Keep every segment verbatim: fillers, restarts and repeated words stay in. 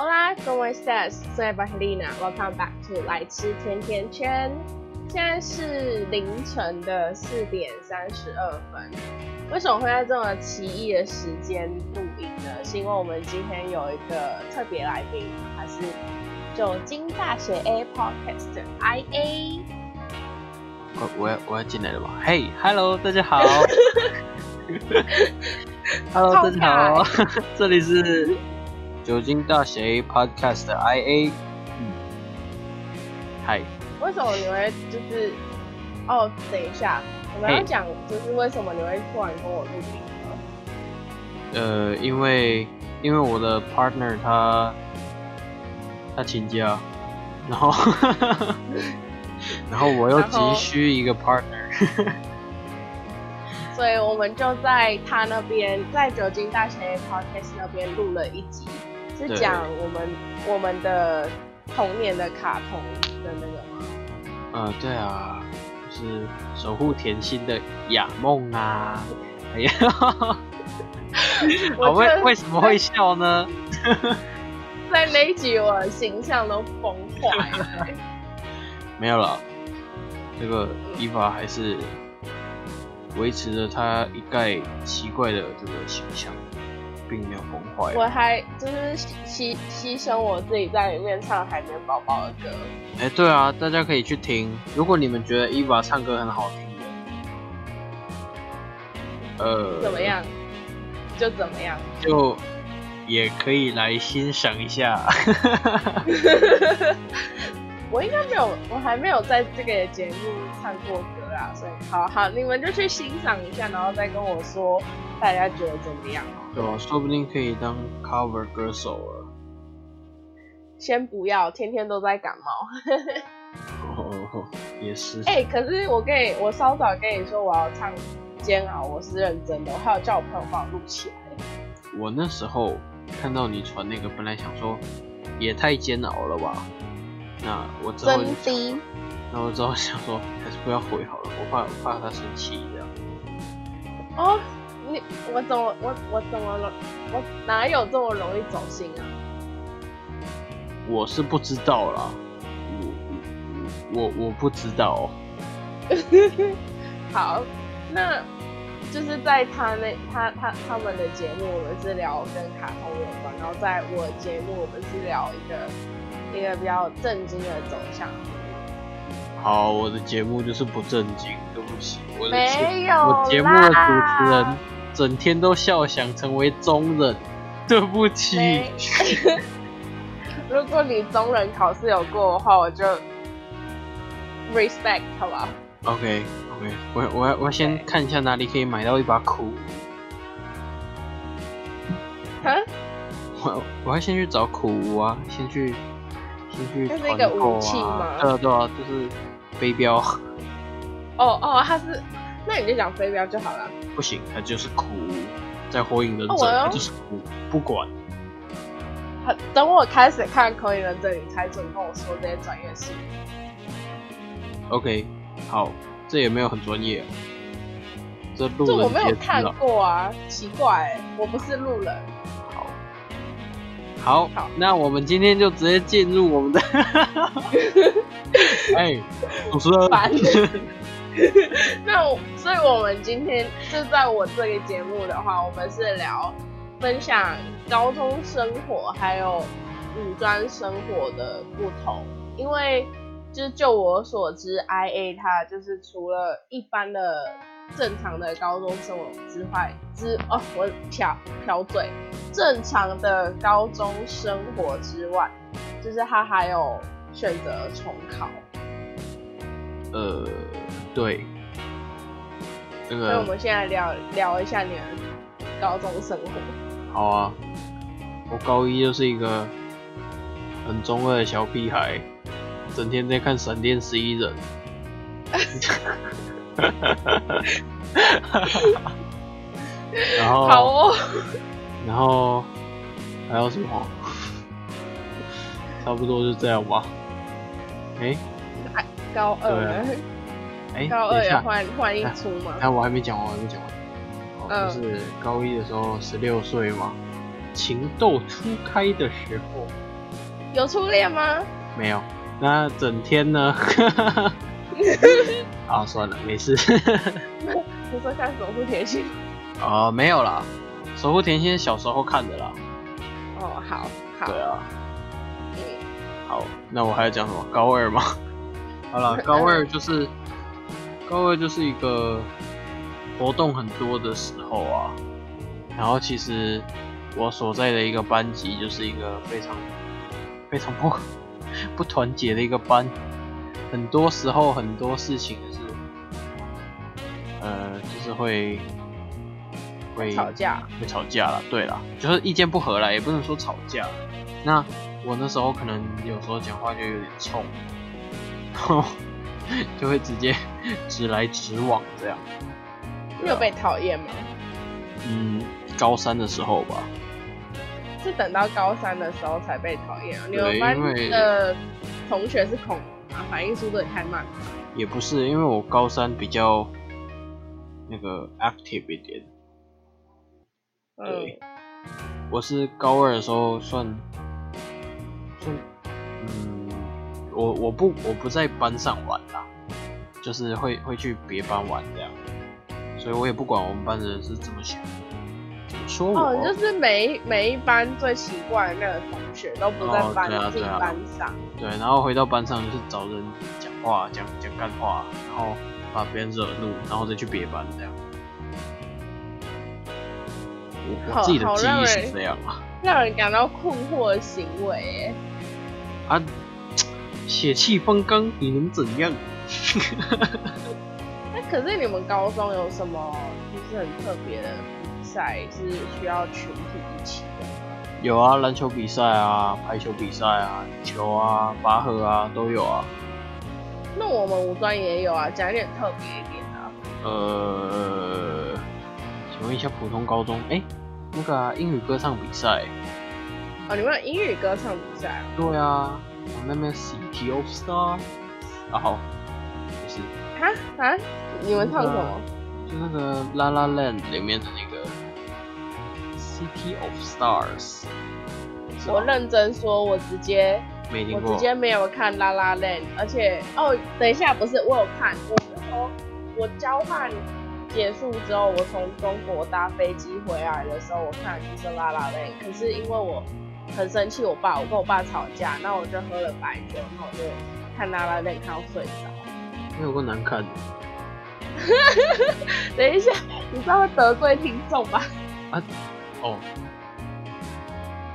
Hola, ¿cómo estás? Soy Evangelina. Welcome back to 来吃甜甜圈。现在是凌晨的四点三十二分。为什么会在这么奇异的时间录影呢？是因为我们今天有一个特别来宾，他是酒精大学 A Podcast 的 I A。我我要我要进来了吗？嘿、hey, ，Hello， 大家好。Hello， 大家好，这里是酒精大学 Podcast 的 I A。嗯，嗨。为什么你会就是？哦，等一下，我们要讲就是为什么你会突然跟我录音呢？呃，因为因为我的 partner 他他请假，然后然后我又急需一个 partner。所以我们就在他那边，在酒精大学 Podcast 那边录了一集，是讲我们我们的童年的卡通的那个吗？呃，对啊，就是守护甜心的亚梦啊。哎呀，我为为什么会笑呢？在那一集我的形象都崩坏了、欸。没有了，这个伊娃还是维持着他一概奇怪的这个形象，并没有崩坏。我还就是牺牺牲我自己在里面唱海绵宝宝的歌。哎、欸，对啊，大家可以去听。如果你们觉得伊娃唱歌很好听，呃，怎么样？就怎么样？就也可以来欣赏一下。我应该没有，我还没有在这个节目唱过歌啦，所以好好，你们就去欣赏一下，然后再跟我说大家觉得怎么样哦。对啊，说不定可以当 cover 歌手了。先不要，天天都在感冒。哦，也是。哎、欸，可是我跟你，我稍早跟你说我要唱《煎熬》，我是认真的，我还有叫我朋友帮我录起来。我那时候看到你传那个，本来想说也太煎熬了吧。那我之后，那我之后想说，还是不要回好了，我怕我怕他生气这样。哦，你我怎么我我怎么了？我哪有这么容易走心啊？我是不知道啦，我我我不知道。好，那就是在他那他他他们的节目，我们是聊跟卡通有关，然后在我的节目，我们是聊一个。一个比较正经的走向。好，我的节目就是不正经，对不起，我没有啦。我节目的主持人整天都笑，想成为中人，对不起。如果你中人考试有过的话，我就 respect 好吧。OK OK， 我我我先看一下哪里可以买到一把苦。啊？我我要先去找苦无啊，先去。这是一个武器吗？对啊对啊，就是飞镖。哦哦，它是，那你就讲飞镖就好了。不行，它就是苦，在火影忍者、哦、它就是苦，不管。等我开始看火影忍者，你才准跟我说这些专业事。OK， 好，这也没有很专业、啊。这路人这我没有看过啊，奇怪、欸，我不是路人。好, 好，那我们今天就直接进入我们的，哎、欸，主持人烦。那所以我们今天就在我这个节目的话，我们是聊分享高中生活还有五专生活的不同，因为就是就我所知 ，I A 它就是除了一般的。正常的高中生活之外，之哦，我瓢瓢嘴。正常的高中生活之外，就是他还有选择重考。呃，对。那个，所以我们现在聊聊一下你的高中生活。好啊，我高一就是一个很中二的小屁孩，整天在看《闪电十一人》。然后，好哦、然后还有什么？差不多就这样吧。哎、欸，高二了，哎、欸，高二要换换一出吗？哎、啊啊，我还没讲完，我还没讲完。嗯、就是高一的时候，十六岁嘛，情窦初开的时候，有初恋吗？没有。那整天呢？好，算了，没事。你说看《守护甜心》？哦，没有啦，《守护甜心》小时候看的啦。哦，好，好。对啊。嗯。好，那我还要讲什么？高二吗？好啦，高二就是高二就是一个活动很多的时候啊。然后其实我所在的一个班级就是一个非常非常不不团结的一个班，很多时候很多事情就是呃就是会会吵架会吵架啦，对啦，就是意见不合啦，也不能说吵架。那我那时候可能有时候讲话就有点冲，然后就会直接直来直往这样。你有被讨厌吗？嗯，高三的时候吧。是等到高三的时候才被讨厌啊？你们班的同学是恐龙吗？反应速度也太慢了。也不是，因为我高三比较那个 active 一点。嗯、对，我是高二的时候算算嗯，我我不我不在班上玩啦，就是会会去别班玩这样。所以我也不管我们班的人是怎么想，怎么说我。哦，就是每每一班最奇怪的那个同学都不在班上，进、哦啊、班上。对，然后回到班上就是找人讲话，讲讲干话，然后把别人惹怒，然后再去别班这样。我我自己的记忆是这样啊。让人感到困惑的行为耶。啊，血气方刚，你能怎样？可是你们高中有什么就是很特别的比赛是需要群体一起的？有啊，篮球比赛啊，排球比赛啊，球啊，拔河啊，都有啊。那我们五专也有啊，讲一点特别一点啊。呃，请问一下普通高中，哎、欸，那个、啊、英语歌唱比赛。哦，你们有英语歌唱比赛、啊？对啊，我们那边 City of Stars 啊，好，不是。啊啊！你们唱什么？就那个《La La Land》里面的那个《City of Stars》。我认真说，我直接没听过，我直接没有看《La La Land》，而且哦，等一下，不是我有看，我那时候我交换结束之后，我从中国搭飞机回来的时候，我看的就是《La La Land》，可是因为我很生气，我爸，我跟我爸吵架，那我就喝了白酒，然后我就看《La La Land》看到睡着。没有够难看的。等一下，你知道会得罪听众吧？啊，哦，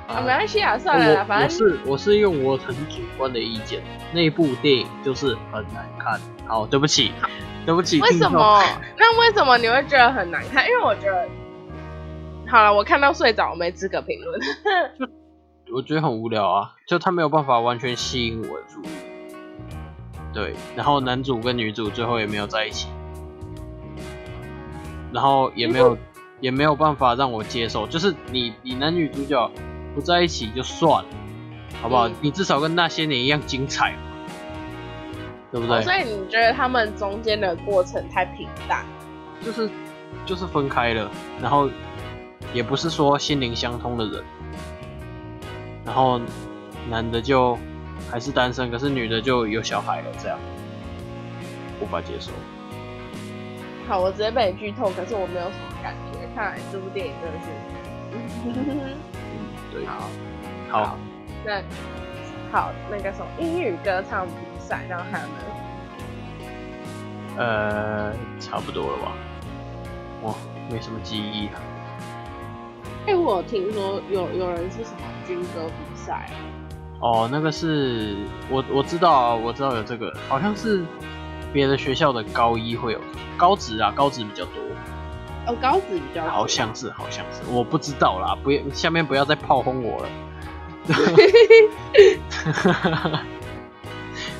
啊，没关系啊，算了啦，反正我是我是用我很主观的意见，那部电影就是很难看。好，对不起，对不起，为什么？那为什么你会觉得很难看？因为我觉得，好了，我看到睡着，我没资格评论。就我觉得很无聊啊，就他没有办法完全吸引我的注意。对，然后男主跟女主最后也没有在一起，然后也没有也没有办法让我接受，就是你你男女主角不在一起就算了，好不好？嗯、你至少跟那些年一样精彩，对不对？哦、所以你觉得他们中间的过程太平淡，就是就是分开了，然后也不是说心灵相通的人，然后男的就。还是单身，可是女的就有小孩了，这样无法接受。好，我直接被你剧透，可是我没有什么感觉。看来这部电影真的是，嗯，对，好，好，好那好，那个什么英语歌唱比赛，然后还有呢，呃，差不多了吧？哇，没什么记忆啊。哎、欸，我有听说有有人是什么军歌比赛啊？哦，那个是我我知道啊，我知道有这个，好像是别的学校的高一会有，高职啊，高职比较多。哦，高职比较多。好像是，好像是，我不知道啦，不要下面不要再炮轰我了。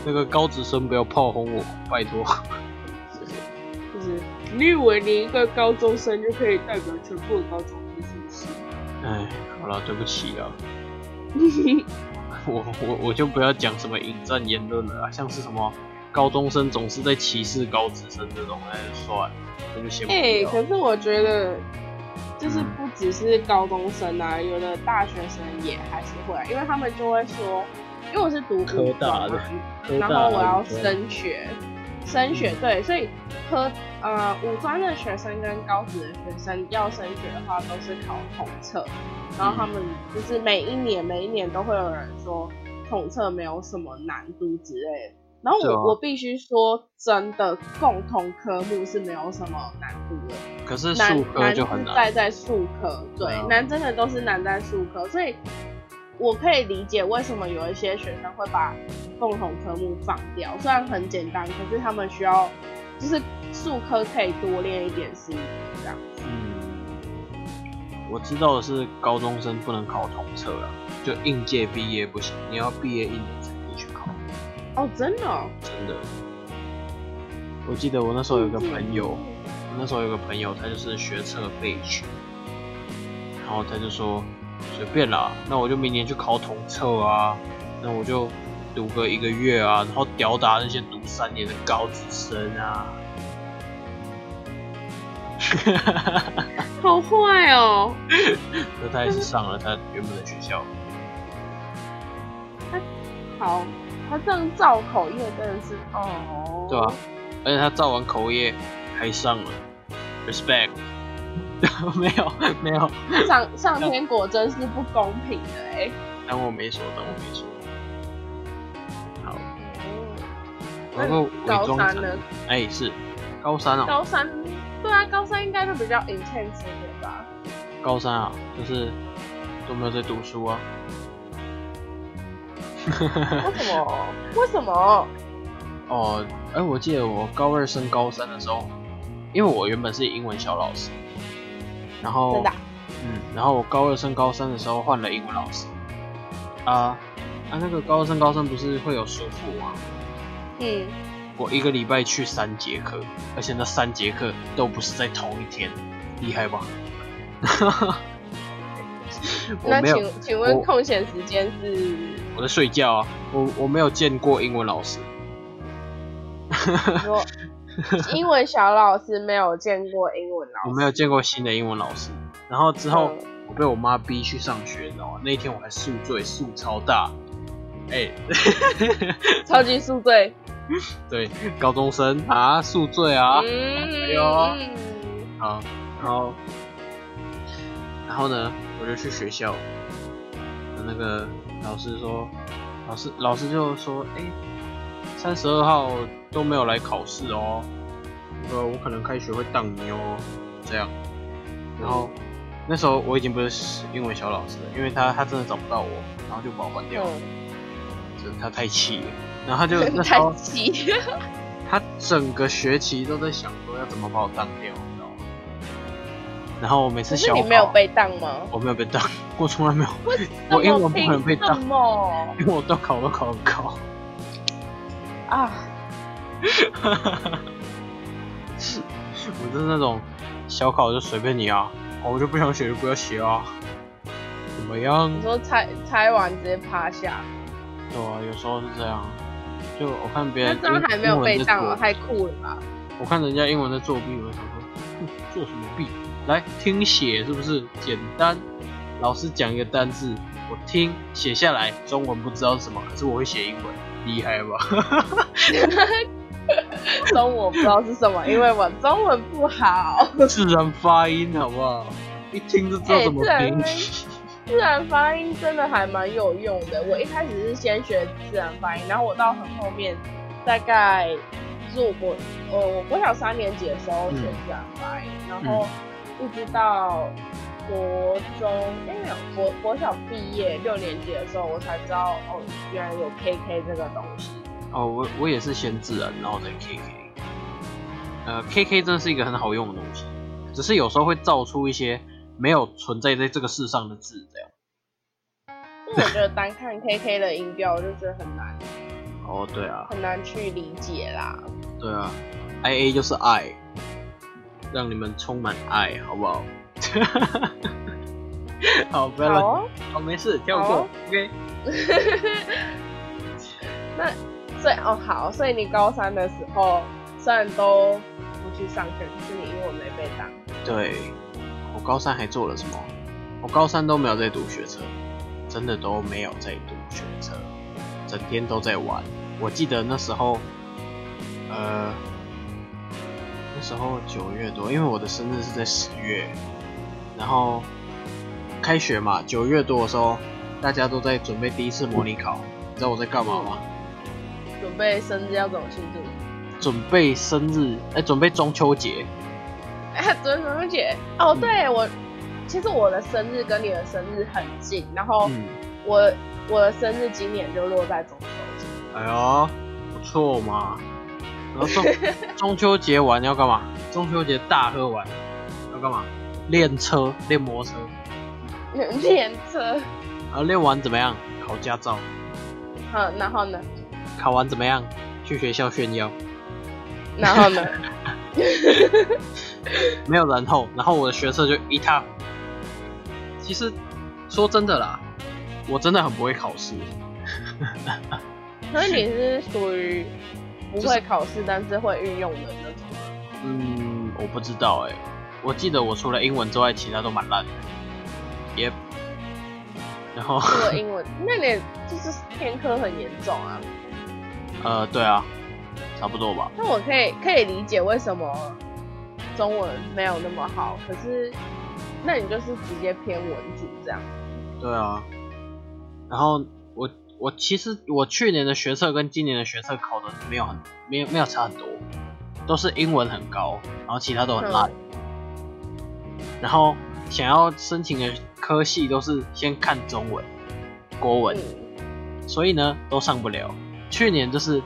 那个高职生不要炮轰我，拜托。就是你以为你一个高中生就可以代表全部的高中生是不是？哎，好了，对不起啊。我我我就不要讲什么引战言论了啊，像是什么高中生总是在歧视高职生这种，哎，算了，那就先不要。哎、欸，可是我觉得，就是不只是高中生啊，有的大学生也还是会，因为他们就会说，因为我是读科大的，然后我要升学，升学对，所以科呃五专的学生跟高职的学生要升学的话，都是考统测，然后他们就是每一年每一年都会有人说统测没有什么难度之类的。然后我、啊、我必须说，真的共同科目是没有什么难度的，可是数科就很难。难在在数科，对，啊、难真的都是难在数科，所以我可以理解为什么有一些学生会把共同科目放掉，虽然很简单，可是他们需要就是数科可以多练一点心理这样子。嗯，我知道的是高中生不能考统测啦，就应届毕业不行，你要毕业一年才可以去考。哦，真的、哦，真的。我记得我那时候有个朋友，我那时候有个朋友，他就是学测备取，然后他就说随便啦，那我就明年去考统测啊，那我就读个一个月啊，然后吊打那些读三年的高职生啊。好坏哦！那他也是上了他原本的学校。他好。他这样造口业真的是哦，对啊，而且他造完口业还上了 ，respect， 没有没有，上上天果真是不公平的哎、欸。当我没说，当我没说。好，然后高三呢？哎、欸，是高三哦。高三，对啊，高三应该就比较 intense 一点吧。高三啊，就是都没有在读书啊。为什么？为什么？哦，哎、欸，我记得我高二升高三的时候，因为我原本是英文小老师，然后，真的啊、嗯，然后我高二升高三的时候换了英文老师，啊啊，那个高二升高三不是会有暑辅吗？嗯，我一个礼拜去三节课，而且那三节课都不是在同一天，厉害吧？那请请问空闲时间是？我在睡觉啊，我我没有见过英文老师。我英文小老师没有见过英文老师，我没有见过新的英文老师。然后之后、嗯、我被我妈逼去上学，你知道吗？那一天我还宿醉，宿超大，哎、欸，超级宿醉。对，高中生啊，宿醉啊，嗯、哎呦，好，然后然后呢？我就去学校，那个老师说，老师老师就说，哎、欸，三十二号都没有来考试哦，那个我可能开学会当你哦，这样。然后那时候我已经不是英文小老师了，因为他他真的找不到我，然后就把我换掉了，嗯、他太气了。然后他就那时候他整个学期都在想说要怎么把我当掉。然后我每次小考，可是你没有被当吗？我没有被当，我从来没有。我英文不可能被当，因为我都考都考很高。啊！我就是那种小考就随便你啊，我就不想写就不要写啊，怎么样？你说猜猜完直接趴下？对啊，有时候是这样。就我看别人，那这样还没有被当啊，太酷了吧？我看人家英文在作弊，我想说，做什么弊？来听写是不是简单？老师讲一个单字，我听写下来，中文不知道是什么，可是我会写英文，厉害吧？中文不知道是什么，因为我中文不好。自然发音好不好？一听就知道怎么拼。欸、自, 然自然发音真的还蛮有用的。我一开始是先学自然发音，然后我到很后面，大概就是我国呃我国小三年级的时候学自然发音，嗯、然后。嗯一直到国中，哎、欸、没有，国国小毕业六年级的时候，我才知道哦，原来有 K K 这个东西。哦，我我也是先自然，然后再 K K。呃 ，K K 真的是一个很好用的东西，只是有时候会造出一些没有存在在这个世上的字，这样。因为我觉得单看 K K 的音标，我就觉得很难。哦，对啊。很难去理解啦。对啊 ，I A 就是 I。让你们充满爱，好不好？好，不要乱。好、哦哦，没事，跳过。哦、OK 那。那所以哦，好，所以你高三的时候，虽然都不去上学，可是你英文没被当。对，我高三还做了什么？我高三都没有在读学车，真的都没有在读学车，整天都在玩。我记得那时候，呃，那时候九月多，因为我的生日是在十月，然后开学嘛，九月多的时候，大家都在准备第一次模拟考。你知道我在干嘛吗？准备生日要怎么庆祝？准备生日，哎、欸，准备中秋节。哎、欸，准备中秋节。哦，对我。其实我的生日跟你的生日很近，然后我、嗯、我的生日今年就落在中秋节。哎呦，不错嘛。然后中中秋节玩要干嘛？中秋节大喝完要干嘛？练车，练摩托车。练车。然后练完怎么样？考驾照。嗯，然后呢？考完怎么样？去学校炫耀。然后呢？没有然后，然后我的学测就一塌糊涂。其实说真的啦，我真的很不会考试。所以你是属于不会考试、就是、但是会运用的那种？嗯，我不知道哎、欸。我记得我除了英文之外，其他都蛮烂的。也、yep ，然后除了英文，那你就是偏科很严重啊。呃，对啊，差不多吧。那我可以可以理解为什么中文没有那么好，可是。那你就是直接偏文组这样。对啊，然后我我其实我去年的学测跟今年的学测考的没有很没有没有差很多，都是英文很高，然后其他都很烂、嗯。然后想要申请的科系都是先看中文、国文，嗯、所以呢都上不了。去年就是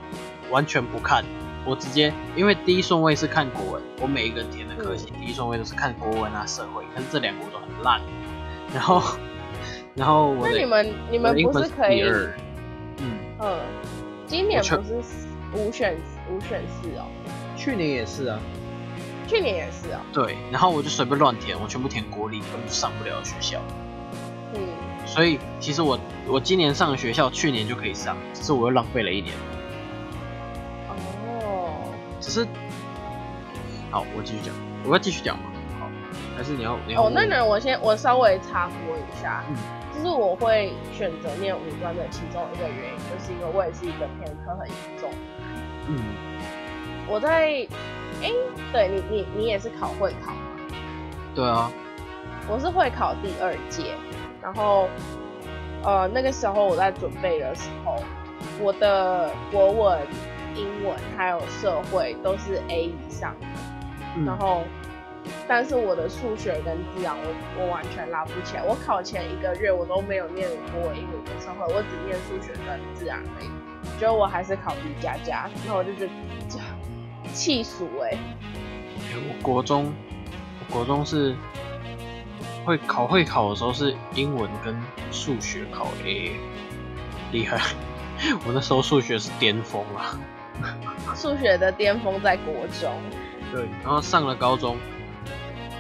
完全不看，我直接因为第一顺位是看国文。我每一个人填的科系，第一顺位都是看国文啊、社会，但是这两个我都很烂。然后，然后我的那你们你们不是可以？嗯嗯，今年不是五选五选四哦？去年也是啊，去年也是啊。对，然后我就随便乱填，我全部填国立，根本就上不了学校。嗯，所以其实我我今年上的学校，去年就可以上，只是我又浪费了一年。哦，只是。好，我继续讲。我要继续讲吗？好，还是你要你要？哦，那那我先我稍微插播一下，嗯，就是我会选择念五专的其中一个原因，就是因为我也是一个偏科很严重的人。嗯，我在，哎、欸，对你你你也是考会考吗？对啊，我是会考第二届，然后，呃，那个时候我在准备的时候，我的国文、英文还有社会都是 A 以上的。嗯、然后，但是我的数学跟自然我，我我完全拉不起来。我考前一个月，我都没有念国文、英文跟社会，我只念数学跟自然而已。结果我还是考 B 加加，然后我就觉得气死哎、欸！我国中，我国中是会考会考的时候是英文跟数学考 A， 厉害！我那时候数学是巅峰啊，数学的巅峰在国中。对，然后上了高中，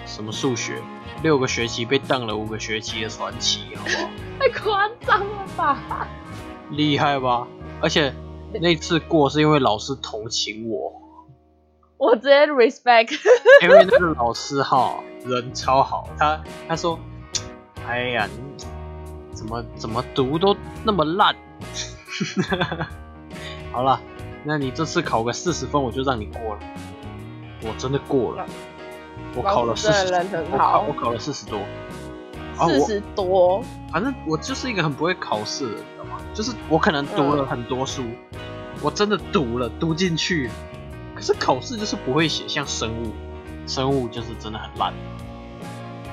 什么数学，六个学期被当了五个学期的传奇，好不好？太夸张了吧！厉害吧？而且那次过是因为老师同情我，我直接 respect。因为那个老师哈人超好，他他说：“哎呀，怎么怎么读都那么烂。”好了，那你这次考个四十分，我就让你过了。我真的过了，我考了四十，我考我考了四十多，四十多、啊，反正我就是一个很不会考试的人，你知道吗？就是我可能读了很多书，嗯、我真的读了读进去，可是考试就是不会写，像生物，生物就是真的很烂。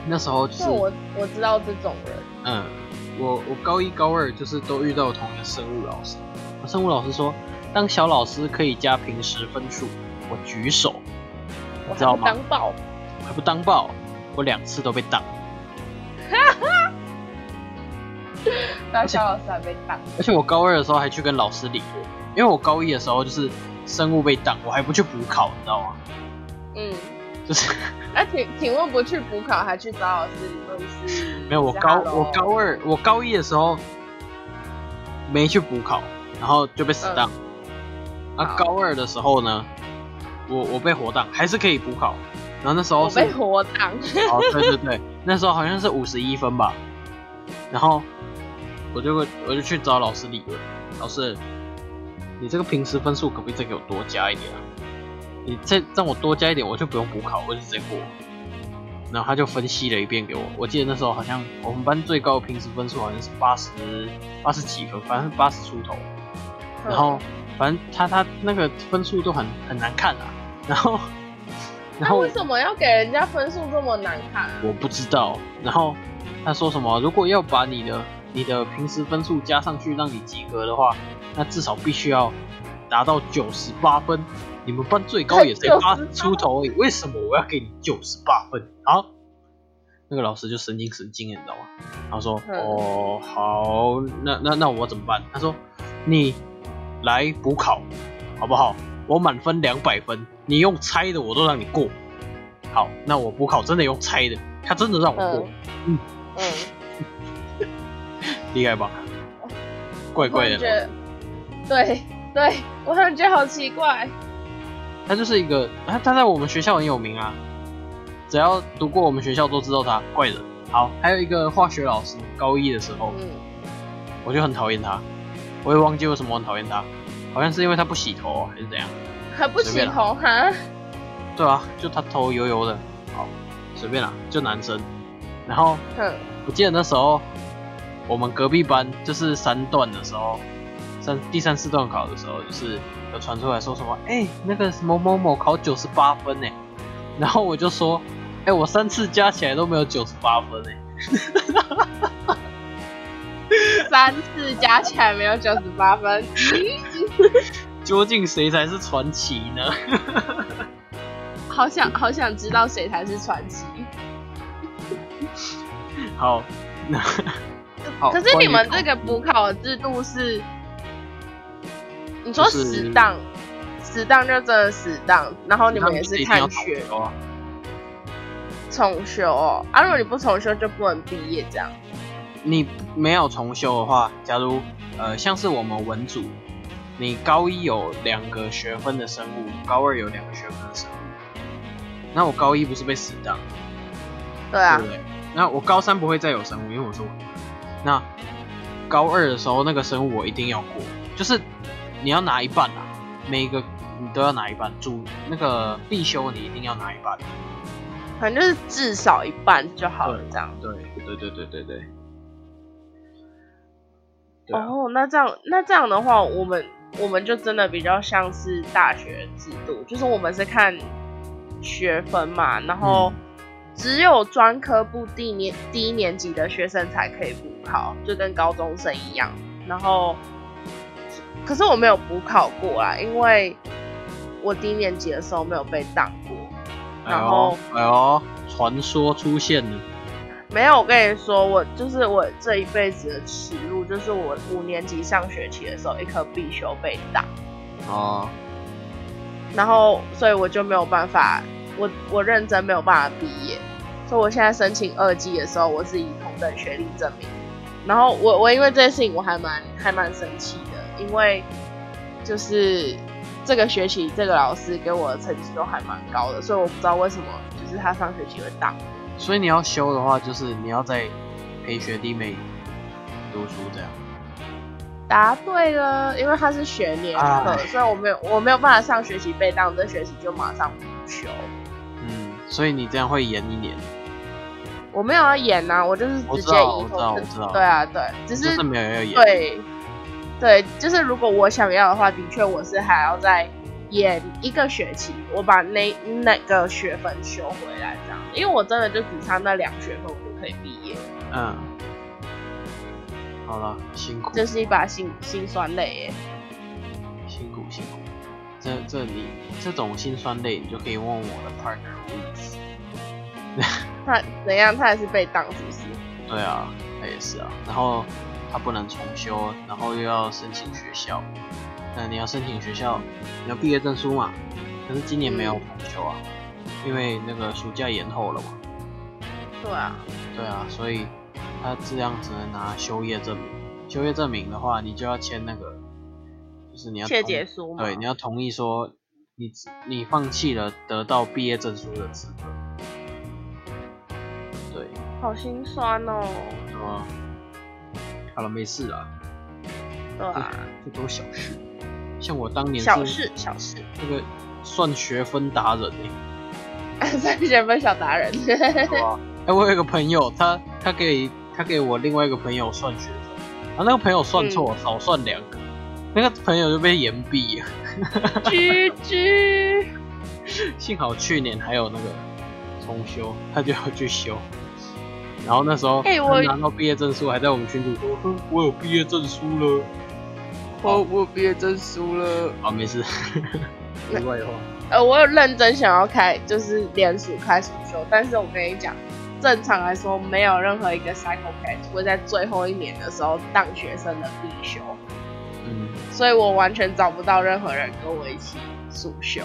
那时候就是我我知道这种人，嗯，我我高一高二就是都遇到同一个生物老师，生物老师说，当小老师可以加平时分数，我举手。你知道吗？当爆，还不当爆，我两次都被当。哈哈，当小老师还被当。而且我高二的时候还去跟老师理论，因为我高一的时候就是生物被当，我还不去补考，你知道吗？嗯，就是。那、啊、请请问不去补考，还去找老师理论是？没有，我高我高二我高一的时候没去补考，然后就被死当。那、嗯啊、高二的时候呢？我我被活当，还是可以补考，然后那时候是我被活挡。哦，对对对，那时候好像是五十一分吧。然后我就我就去找老师理论，老师，你这个平时分数可不可以再给我多加一点啊？你再让我多加一点，我就不用补考，我就直接过。然后他就分析了一遍给我，我记得那时候好像我们班最高的平时分数好像是八十八十几分，反正八十出头。然后反正他他那个分数都很很难看啊。然后然后为什么要给人家分数这么难看啊？我不知道。然后他说什么，如果要把你的你的平时分数加上去让你及格的话，那至少必须要达到九十八分。你们班最高也才八十出头而已，为什么我要给你九十八分？好，那个老师就神经神经，你知道吗？他说：“嗯、哦，好，那那那我怎么办？”他说：“你来补考，好不好？我满分两百分，你用猜的我都让你过。好，那我补考真的用猜的，他真的让我过。嗯嗯，厉害吧？怪怪的，对对，我感觉好奇怪。”他就是一个，他他在我们学校很有名啊，只要读过我们学校都知道他怪人。好，还有一个化学老师，高一的时候，嗯、我就很讨厌他，我也忘记为什么很讨厌他，好像是因为他不洗头还是怎样，还不洗头哈？对啊，就他头油油的，好，随便啦，就男生。然后，我记得那时候我们隔壁班就是三段的时候，三第三四段考的时候就是。有传出来说什么？哎、欸，那个某某某考九十八分哎、欸，然后我就说，哎、欸，我三次加起来都没有九十八分哎、欸，三次加起来没有九十八分，究竟谁才是传奇呢？好想好想知道谁才是传奇。好，好，可是你们这个补考的制度是？你说死档，死档就真的死档，然后你们也是看学重修哦。啊，如果你不重修就不能毕业这样。你没有重修的话，假如呃像是我们文组，你高一有两个学分的生物，高二有两个学分的生物，那我高一不是被死档？对啊。对不对？那我高三不会再有生物，因为我是文组。那高二的时候那个生物我一定要过，就是。你要拿一半啦、啊，每一个你都要拿一半，主那个必修你一定要拿一半，反正就是至少一半就好了，这样。对对对对对对。哦、啊，oh, 那这样那这样的话，我们我们就真的比较像是大学制度，就是我们是看学分嘛，然后只有专科部低年低年级的学生才可以补考，就跟高中生一样，然后。可是我没有补考过啦，因为我低年级的时候没有被挡过。然后，哎呦，传说出现了。没有，我跟你说，我就是我这一辈子的耻辱，就是我五年级上学期的时候，一科必修被挡。哦。然后，所以我就没有办法，我我认真没有办法毕业，所以我现在申请二技的时候，我是以同等学历证明。然后我我因为这件事情我还蛮还蛮生气的。因为就是这个学期这个老师给我的成绩都还蛮高的，所以我不知道为什么就是他上学期会挡。所以你要修的话，就是你要再陪学弟妹读书这样。答对了，因为他是学年课，所以我没有我没有办法上学期被挡，这学期就马上补修。嗯，所以你这样会延一年。我没有要延啊，我就是直接以后对啊对，只是没有要延对。对，就是如果我想要的话，的确我是还要再演一个学期，我把那那个学分修回来这样，因为我真的就只差那两学分，我就可以毕业。嗯，好了，辛苦。这是一把辛辛酸泪耶。辛苦辛苦，这这你这种辛酸泪，你就可以问我的 partner Louis。他怎样？他也是被挡，是不是？对啊，他也是啊，然后。他不能重修，然后又要申请学校。那你要申请学校，你要毕业证书嘛？可是今年没有重修啊，因为那个暑假延后了嘛。对啊。对啊，所以他这样只能拿修业证明。修业证明的话，你就要签那个，就是你要切结书嘛。对，你要同意说你你放弃了得到毕业证书的资格。好心酸哦。哦，好了，没事啦。对啊，这都小事。像我当年是小事小事，那个算学分达人哎、欸，算学分小达人。哇哎、欸，我有一个朋友，他他给他给我另外一个朋友算学分，然后那个朋友算错、嗯，少算两个，那个朋友就被延毕了。居居。幸好去年还有那个重修，他就要去修。然后那时候他拿到毕业证书，还在我们群组说：“欸、我, 我有毕业证书了。”哦，我有毕业证书了。啊，没事。题外话。呃，我有认真想要开，就是联署开暑修，但是我跟你讲，正常来说，没有任何一个 psychopath 会在最后一年的时候当学生的必修。嗯。所以我完全找不到任何人跟我一起暑修。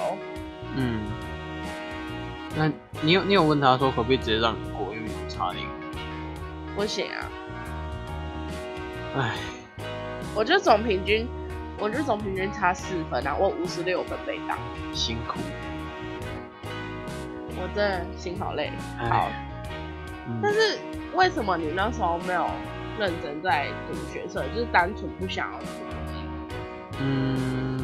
嗯。那你有你有问他说可不可以直接让你过，因为有差零。不行啊！唉，我就总平均，我就总平均差四分啊！我五十六分被当，辛苦，我真的心好累。好、嗯，但是为什么你那时候没有认真在读学测，就是单纯不想要读？嗯，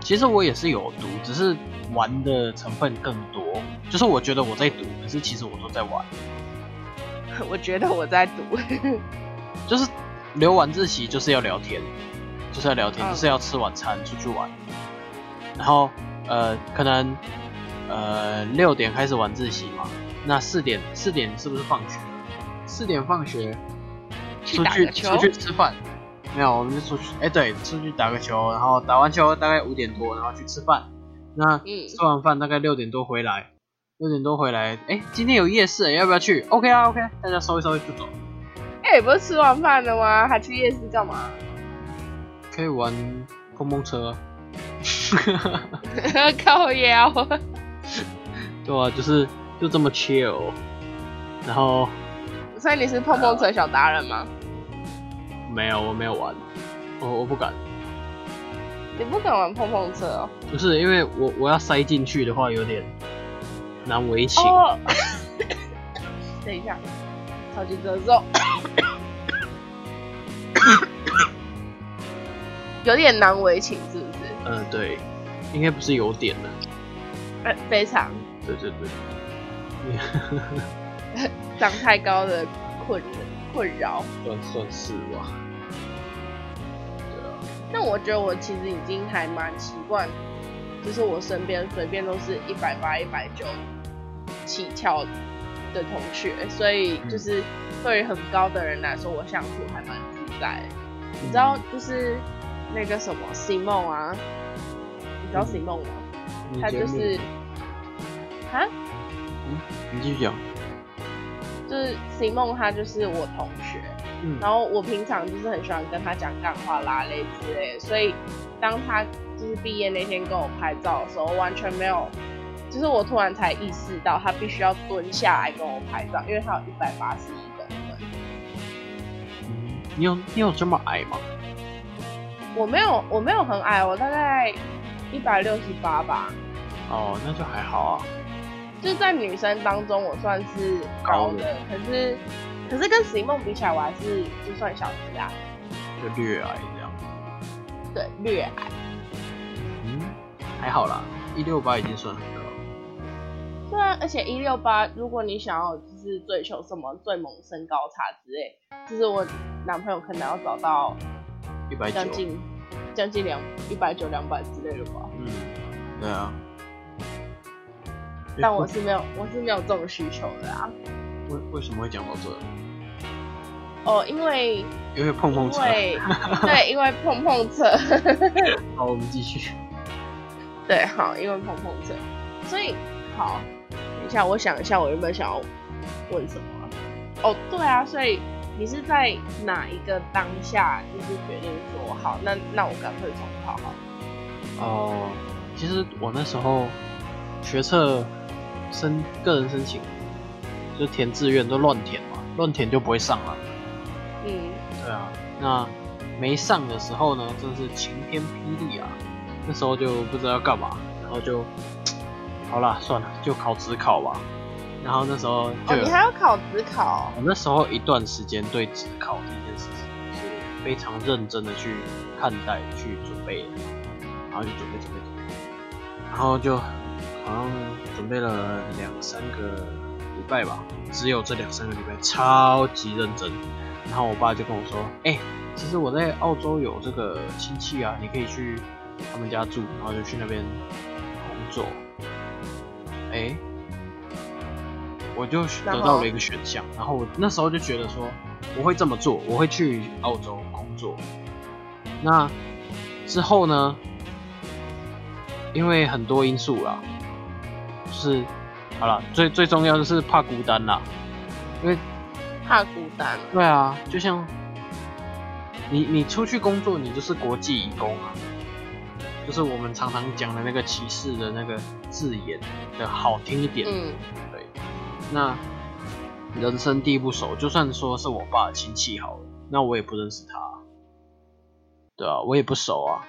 其实我也是有读，只是玩的成分更多。就是我觉得我在读，可是其实我都在玩。我觉得我在读，就是留晚自习就是要聊天，就是要聊天， oh. 就是要吃晚餐出去玩，然后呃可能呃六点开始晚自习嘛，那四点四点是不是放学？四点放学出去出去吃饭，没有我们就出去哎、欸、对，出去打个球，然后打完球大概五点多，然后去吃饭，那吃完饭大概六点多回来。六点多回来，哎，今天有夜市、欸，要不要去 ？OK 啊 ，OK， 大家收一收就走。哎、欸，不是吃完饭了吗？还去夜市干嘛？可以玩碰碰车、啊。靠腰。对啊，就是就这么 chill。然后，所以你是碰碰车小达人吗、呃？没有，我没有玩，我我不敢。你不敢玩碰碰车哦？不是，因为我我要塞进去的话，有点。拿围裙。哦、等一下，超级咳嗽，有点难为情，是不是？嗯、呃，对，应该不是有点了。呃，非常。对对对。长太高的困困扰。算算是吧。对啊。那我觉得我其实已经还蛮习惯，就是我身边随便都是一百八、一百九。起跳的同学，所以就是对于很高的人来说，我相处还蛮自在的。你知道，就是那个什么 Simon 啊，你知道 Simon 吗？嗯、他就是啊，嗯，你继续讲。就是 Simon， 他就是我同学、嗯，然后我平常就是很喜欢跟他讲干话、拉雷之类的，所以当他就是毕业那天跟我拍照的时候，完全没有。就是我突然才意识到，他必须要蹲下来跟我拍照，因为他有一百八十一公分。嗯，你有你有这么矮吗？我没有，我没有很矮，我大概一百六十八吧。哦，那就还好啊。就在女生当中，我算是高的，高可是可是跟史梦比起来，我还是就算小只啊，就略矮这样。对，略矮。嗯，还好啦，一六八已经算很高。对啊，而且一六八，如果你想要就是追求什么最萌身高差之类，就是我男朋友可能要找到一百九，将近将近两一百九两百之类的吧。嗯，对啊。但我是没有，我是没有这种需求的啊。为为什么会讲到这？哦，因为因为碰碰车，对，因为碰碰车。好，我们继续。对，好，因为碰碰车，所以好。等一下，我想一下，我原本想要问什么、啊？哦，对啊，所以你是在哪一个当下就是决定说好，那那我干脆重考好了？哦，其实我那时候学测申个人申请，就填志愿都乱填嘛，乱填就不会上了。嗯，对啊，那没上的时候呢，真是晴天霹雳啊！那时候就不知道要干嘛，然后就。好啦，算了，就考指考吧。然后那时候就有、哦、你还要考指考？我那时候一段时间对指考这件事情是非常认真的去看待、去准备，然后就准备、准备、准备，然后就好像准备了两三个礼拜吧，只有这两三个礼拜超级认真。然后我爸就跟我说：“哎、欸，其实我在澳洲有这个亲戚啊，你可以去他们家住，然后就去那边工作。欸”哎。我就得到了一个选项，然后我那时候就觉得说，我会这么做，我会去澳洲工作。那之后呢？因为很多因素啦，就是好啦，最最重要的是怕孤单啦，因为怕孤单。对啊，就像你你出去工作，你就是国际移工啊，就是我们常常讲的那个歧视的那个字眼的好听一点。嗯，对。那人生地不熟，就算说是我爸的亲戚好了，那我也不认识他、啊，对啊，我也不熟啊。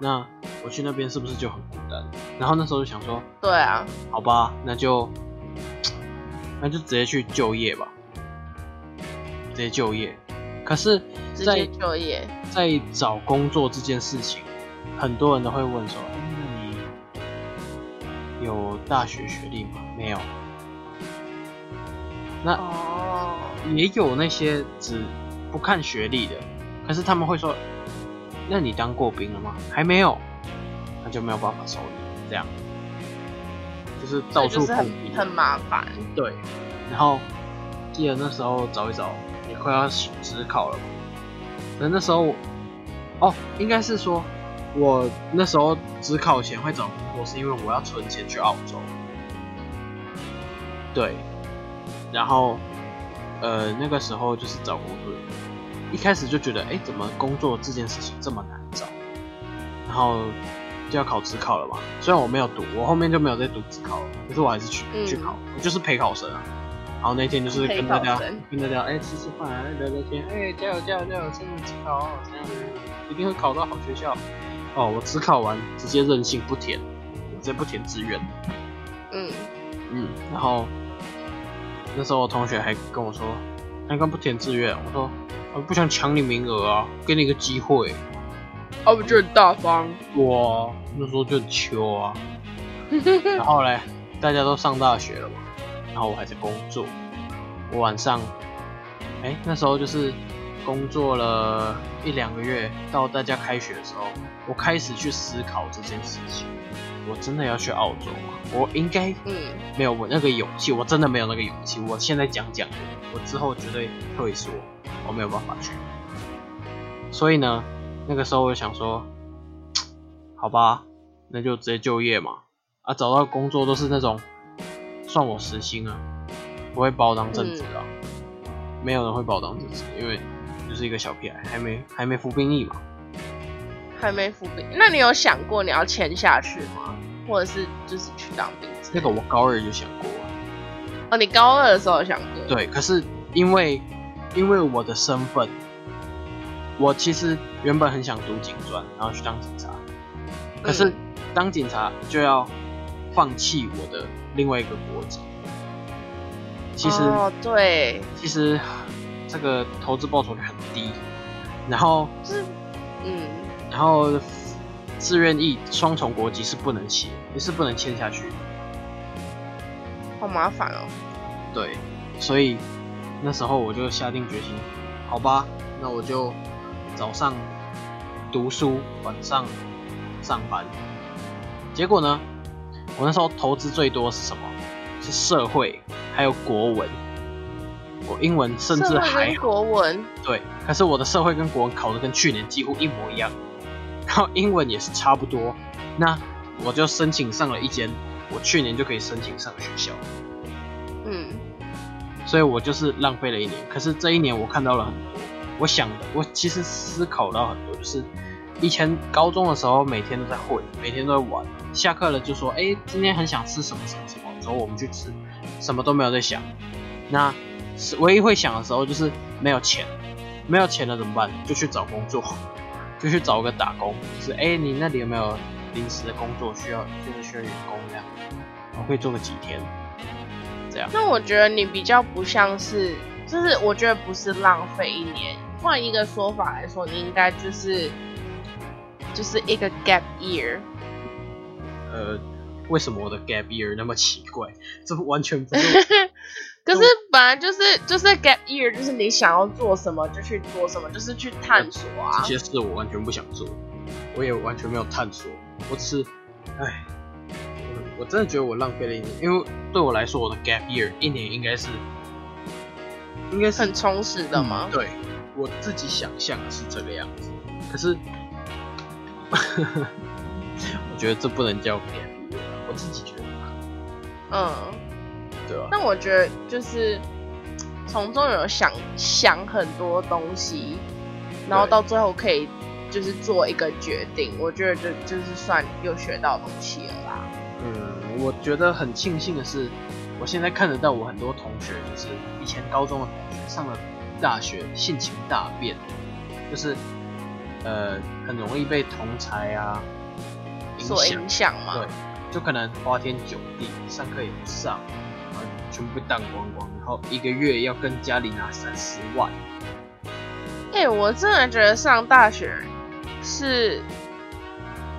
那我去那边是不是就很孤单？然后那时候就想说，对啊，好吧，那就那就直接去就业吧，直接就业。可是在，直接就业，在找工作这件事情，很多人都会问说，嗯、你有大学学历吗？没有。那也有那些只不看学历的，可是他们会说：“那你当过兵了吗？还没有，那就没有办法收你。”这样就是到处碰壁，很麻烦。对，然后记得那时候找一找，也快要指考了嘛。那那时候，哦，应该是说，我那时候指考前会找工作，是因为我要存钱去澳洲。对。然后，呃，那个时候就是找工作，一开始就觉得，哎，怎么工作这件事情这么难找？然后就要考指考了嘛。虽然我没有读，我后面就没有再读指考了，可是我还是去、嗯、去考，我就是陪考生啊。然后那天就是跟大家跟大家哎吃吃饭，聊聊天，哎加油加油加油，真的指考这样子，一定会考到好学校。哦，我指考完直接任性不填，我直接不填志愿。嗯嗯，然后。那时候我同学还跟我说，他刚不填志愿，我说我不想抢你名额啊，给你一个机会。啊，我就很大方。我那时候就很秋啊。然后嘞，大家都上大学了嘛，然后我还在工作。我晚上，哎、欸，那时候就是工作了一两个月，到大家开学的时候，我开始去思考这件事情。我真的要去澳洲吗？我应该，嗯，没有我那个勇气，我真的没有那个勇气。我现在讲讲，我之后绝对退缩，我没有办法去。所以呢，那个时候我想说，好吧，那就直接就业嘛。啊，找到工作都是那种算我时薪啊，不会把我当正职啊、嗯，没有人会把我当正职，因为就是一个小屁孩，还没还没服兵役嘛。还没服兵，那你有想过你要签下去吗？或者是就是去当兵？那个我高二就想过。哦，你高二的时候有想过？对，可是因为因为我的身份，我其实原本很想读警专，然后去当警察。可是当警察就要放弃我的另外一个国籍。其实哦，对，其实这个投资报酬率很低，然后是嗯。然后自愿役双重国籍是不能写，也是不能签下去，好麻烦哦。对，所以那时候我就下定决心，好吧，那我就早上读书，晚上上班。结果呢，我那时候投资最多是什么？是社会还有国文。我英文甚至还好，国文对，可是我的社会跟国文考的跟去年几乎一模一样。然后英文也是差不多，那我就申请上了一间我去年就可以申请上的学校。嗯，所以我就是浪费了一年。可是这一年我看到了很多，我想的，我其实思考到很多，就是以前高中的时候每天都在混，每天都在玩，下课了就说，哎，今天很想吃什么什么什么，走，我们去吃，什么都没有在想。那唯一会想的时候就是没有钱，没有钱了怎么办？就去找工作。就去找个打工，就是哎、欸，你那里有没有临时的工作需要，就是需要员工这样，我可以做个几天，这样。样。那我觉得你比较不像是，就是我觉得不是浪费一年。换一个说法来说，你应该就是就是一个 gap year。呃，为什么我的 gap year 那么奇怪？这完全不是。可是本来就是就是 gap year， 就是你想要做什么就去做什么，就是去探索啊。这些事我完全不想做，我也完全没有探索，我只是，唉，我真的觉得我浪费了一年，因为对我来说，我的 gap year 一年应该是，应该是很充实的吗？嗯、对，我自己想象是这个样子，可是，我觉得这不能叫 gap year， 我自己觉得，嗯。但我觉得就是从中有想想很多东西，然后到最后可以就是做一个决定，我觉得就就是算又学到东西了啦。嗯，我觉得很庆幸的是，我现在看得到我很多同学，就是以前高中的同学上了大学性情大变，就是呃很容易被同侪啊所影响嘛，对，就可能花天酒地，上课也不上。全部当光光，然后一个月要跟家里拿三十万。哎、欸，我真的觉得上大学是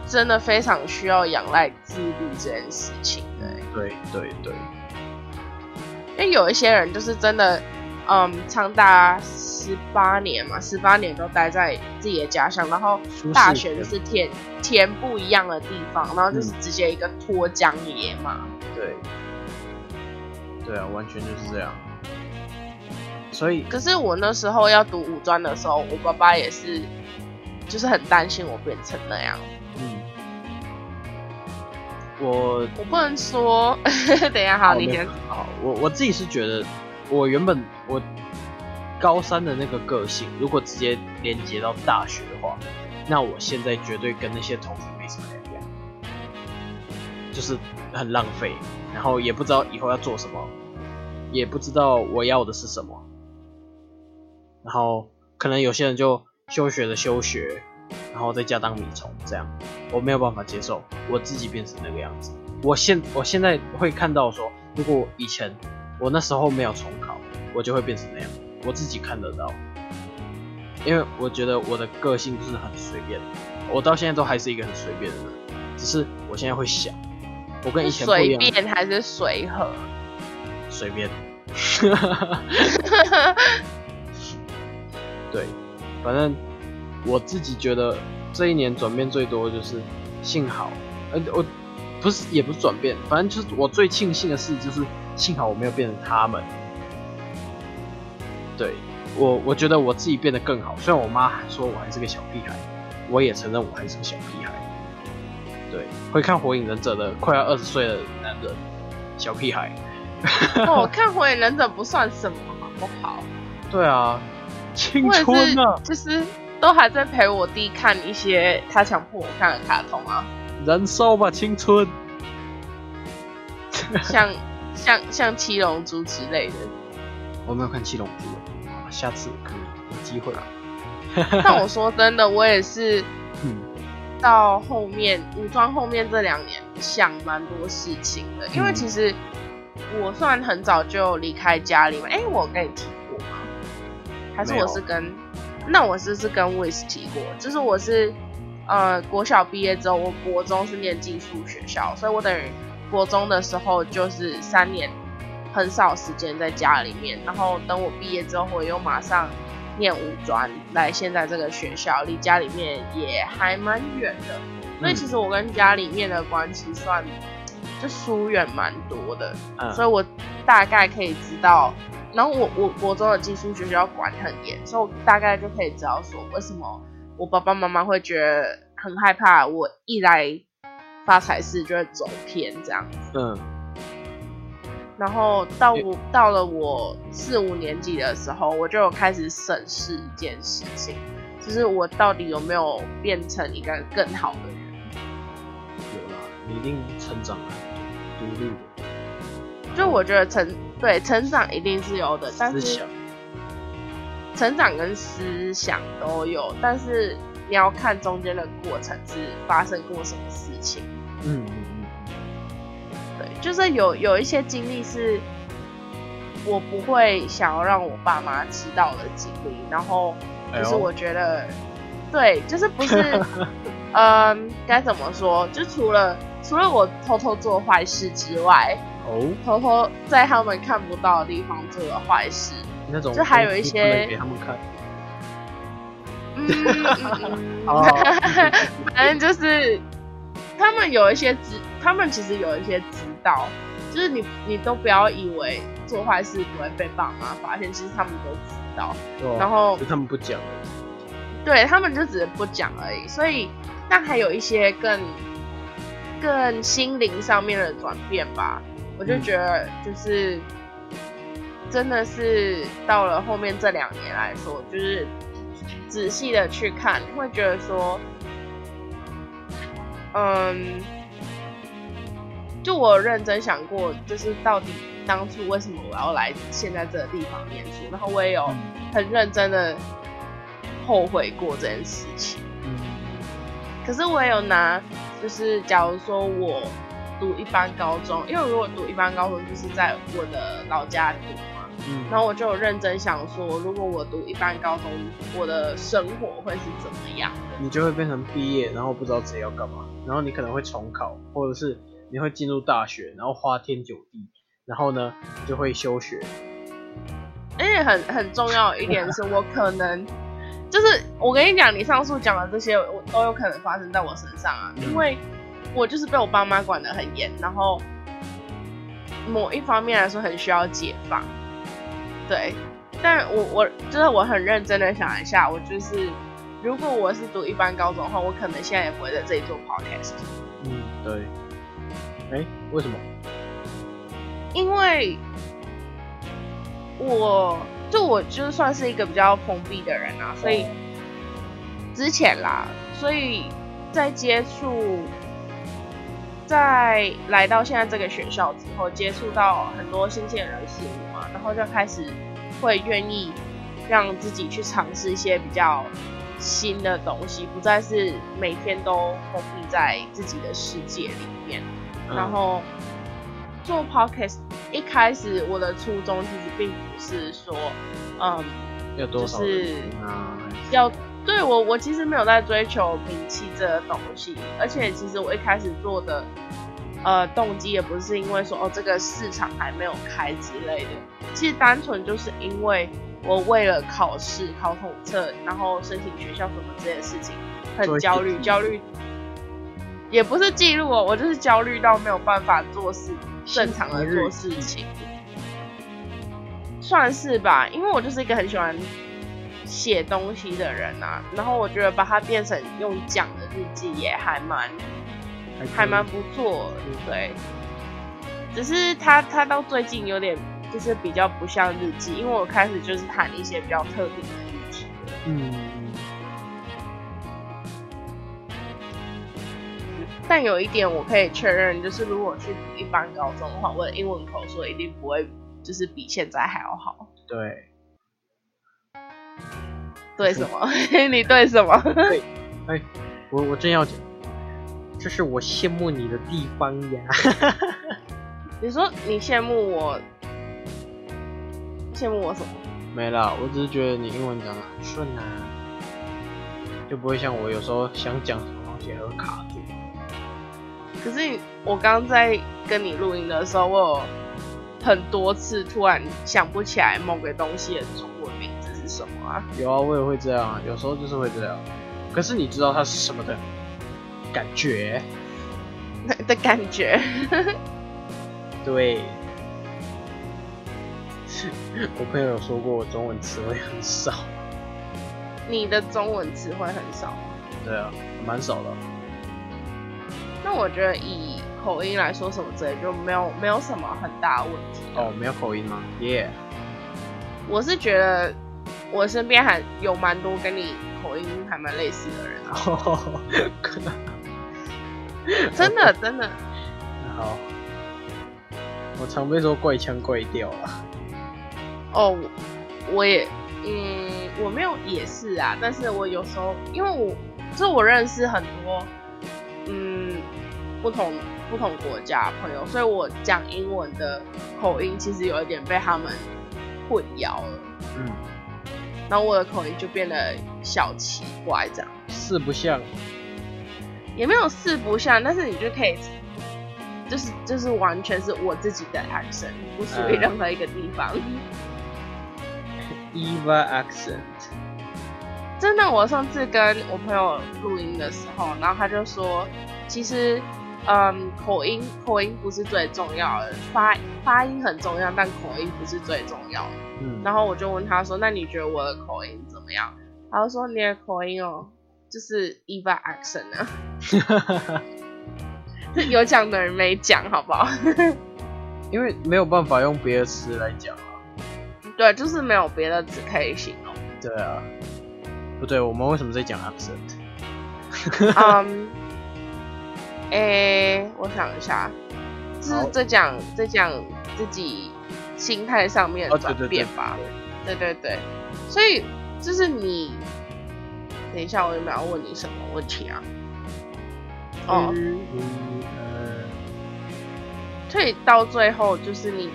真的非常需要仰赖自律这件事情的、欸。对对对，因为有一些人就是真的，嗯，长达十八年嘛，十八年都待在自己的家乡，然后大学就是填填不一样的地方，然后就是直接一个脱缰野马。对。对啊，完全就是这样。所以，可是我那时候要读五专的时候，我爸爸也是，就是很担心我变成那样。嗯，我我不能说，等一下，好，你先。好，我我自己是觉得，我原本我高三的那个个性，如果直接连接到大学的话，那我现在绝对跟那些同学没什么两样，就是很浪费。然后也不知道以后要做什么，也不知道我要的是什么。然后可能有些人就休学的休学，然后在家当米虫这样，我没有办法接受我自己变成那个样子。我现我现在会看到说，如果以前我那时候没有重考，我就会变成那样，我自己看得到。因为我觉得我的个性就是很随便，我到现在都还是一个很随便的人，只是我现在会想。我跟以前不一样，随便还是随和？随便。对，反正我自己觉得这一年转变最多就是，幸好，呃，我不是也不是转变，反正就是我最庆幸的事就是，幸好我没有变成他们。对我，我觉得我自己变得更好。虽然我妈说我还是个小屁孩，我也承认我还是个小屁孩。对，会看《火影忍者》的快要二十岁的男人，小屁孩。我、哦、看《火影忍者》不算什么，好不好？对啊，青春啊，就是都还在陪我弟看一些他强迫我看的卡通啊。燃烧吧青春，像像像《七龙珠》之类的。我没有看《七龙珠》，下次可以有机会。但我说真的，我也是。嗯，到后面武装后面这两年想蛮多事情的，因为其实我算很早就离开家里嘛。哎、欸，我跟你提过吗？还是我是跟那我是是跟 Wiz 提过，就是我是呃国小毕业之后，我国中是念寄宿学校，所以我等于国中的时候就是三年很少时间在家里面，然后等我毕业之后，我又马上念五专来现在这个学校，离家里面也还蛮远的，所以其实我跟家里面的关系算就疏远蛮多的、嗯、所以我大概可以知道，然后我我国中的寄宿学校管很严，所以我大概就可以知道说为什么我爸爸妈妈会觉得很害怕我一来发财市就会走偏这样子。嗯，然后到我到了我四五年级的时候，我就有开始审视一件事情，就是我到底有没有变成一个更好的人。有啦，你一定成长了，独立的。就我觉得成对成长一定是有的，但是成长跟思想都有，但是你要看中间的过程是发生过什么事情。嗯。就是有有一些经历是我不会想要让我爸妈知道的经历，然后就是我觉得、哎、对，就是不是嗯该怎么说，就除了除了我偷偷做坏事之外，哦，偷偷在他们看不到的地方做了坏事，那种就还有一些给他们看，嗯嗯，好，反正就是他们有一些知，他们其实有一些知道，就是你你都不要以为做坏事不会被爸妈发现，其实他们都知道，哦、然后就他们不讲了，对他们就只是不讲而已，所以那还有一些更更心灵上面的转变吧，我就觉得就是、嗯、真的是到了后面这两年来说，就是仔细的去看，会觉得说，嗯，就我认真想过，就是到底当初为什么我要来现在这个地方念书，然后我也有很认真的后悔过这件事情。嗯，可是我也有拿，就是假如说我读一般高中，因为如果读一般高中就是在我的老家读嘛，嗯，然后我就有认真想说，如果我读一般高中，我的生活会是怎么样的？你就会变成毕业，然后不知道自己要干嘛，然后你可能会重考，或者是你会进入大学，然后花天酒地，然后呢就会休学。而且很很重要一点是我可能。就是我跟你讲，你上述讲的这些，我都有可能发生在我身上啊，因为我就是被我爸妈管得很严，然后某一方面来说很需要解放，对。但我我就是我很认真的想一下，我就是如果我是读一般高中的话，我可能现在也不会在这里做 podcast。嗯，对。哎，为什么？因为我。就我就算是一个比较封闭的人啊，所以之前啦，所以在接触，在来到现在这个学校之后，接触到很多新鲜人事物嘛，然后就开始会愿意让自己去尝试一些比较新的东西，不再是每天都封闭在自己的世界里面，嗯、然后。做 podcast 一开始我的初衷其实并不是说，嗯，要多少人啊，就是要对我我其实没有在追求名气这个东西，而且其实我一开始做的呃动机也不是因为说哦这个市场还没有开之类的，其实单纯就是因为我为了考试、考统测，然后申请学校什么这些事情很焦虑，焦虑也不是记录哦，我就是焦虑到没有办法做事。正常的做事情，算是吧，因为我就是一个很喜欢写东西的人啊，然后我觉得把它变成用讲的日记也还蛮还蛮不错，对。只是它它到最近有点就是比较不像日记，因为我开始就是谈一些比较特定的议题。嗯。但有一点我可以确认，就是如果去一般高中的话，我的英文口说一定不会，就是比现在还要好。对。对什么？你对什么？对，哎，我我真要讲，这是我羡慕你的地方呀。你说你羡慕我，羡慕我什么？没啦，我只是觉得你英文讲得很顺啊，就不会像我有时候想讲什么东西还会卡住。可是我刚刚在跟你录音的时候，我有很多次突然想不起来某个东西的中文名字是什么啊？有啊，我也会这样啊，有时候就是会这样。可是你知道它是什么的感觉？的感觉。对。我朋友有说过我中文词汇很少。你的中文词汇很少吗？对啊，蛮少的。那我觉得以口音来说什么之类就没有没有什么很大的问题哦，没有口音吗？耶、yeah. ！我是觉得我身边还有蛮多跟你口音还蛮类似的人啊， oh, 真的真的。好，我常被说怪腔怪调了。哦，我也嗯，我没有也是啊，但是我有时候因为我就我认识很多。嗯，不同不同国家的朋友，所以我讲英文的口音其实有一点被他们混淆了。嗯，然后我的口音就变得小奇怪，这样四不像，也没有四不像，但是你就可以，就是就是完全是我自己的 accent， 不属于任何一个地方。Eva accent。真的，我上次跟我朋友录音的时候，然后他就说，其实，嗯，口音口音不是最重要的，发发音很重要，但口音不是最重要的。嗯。然后我就问他说，那你觉得我的口音怎么样？他就说你的口音哦，就是 E V A accent 啊。哈哈哈。有讲的人没讲，好不好？因为没有办法用别的词来讲啊。对，就是没有别的词可以形容。对啊。不对，我们为什么在讲 accent？ 嗯，诶，我想一下，就是在讲在讲自己心态上面的转变吧。哦、对, 对, 对, 对, 对对对，所以就是你，等一下，我有没有要问你什么问题啊？哦，嗯嗯、所以到最后就是你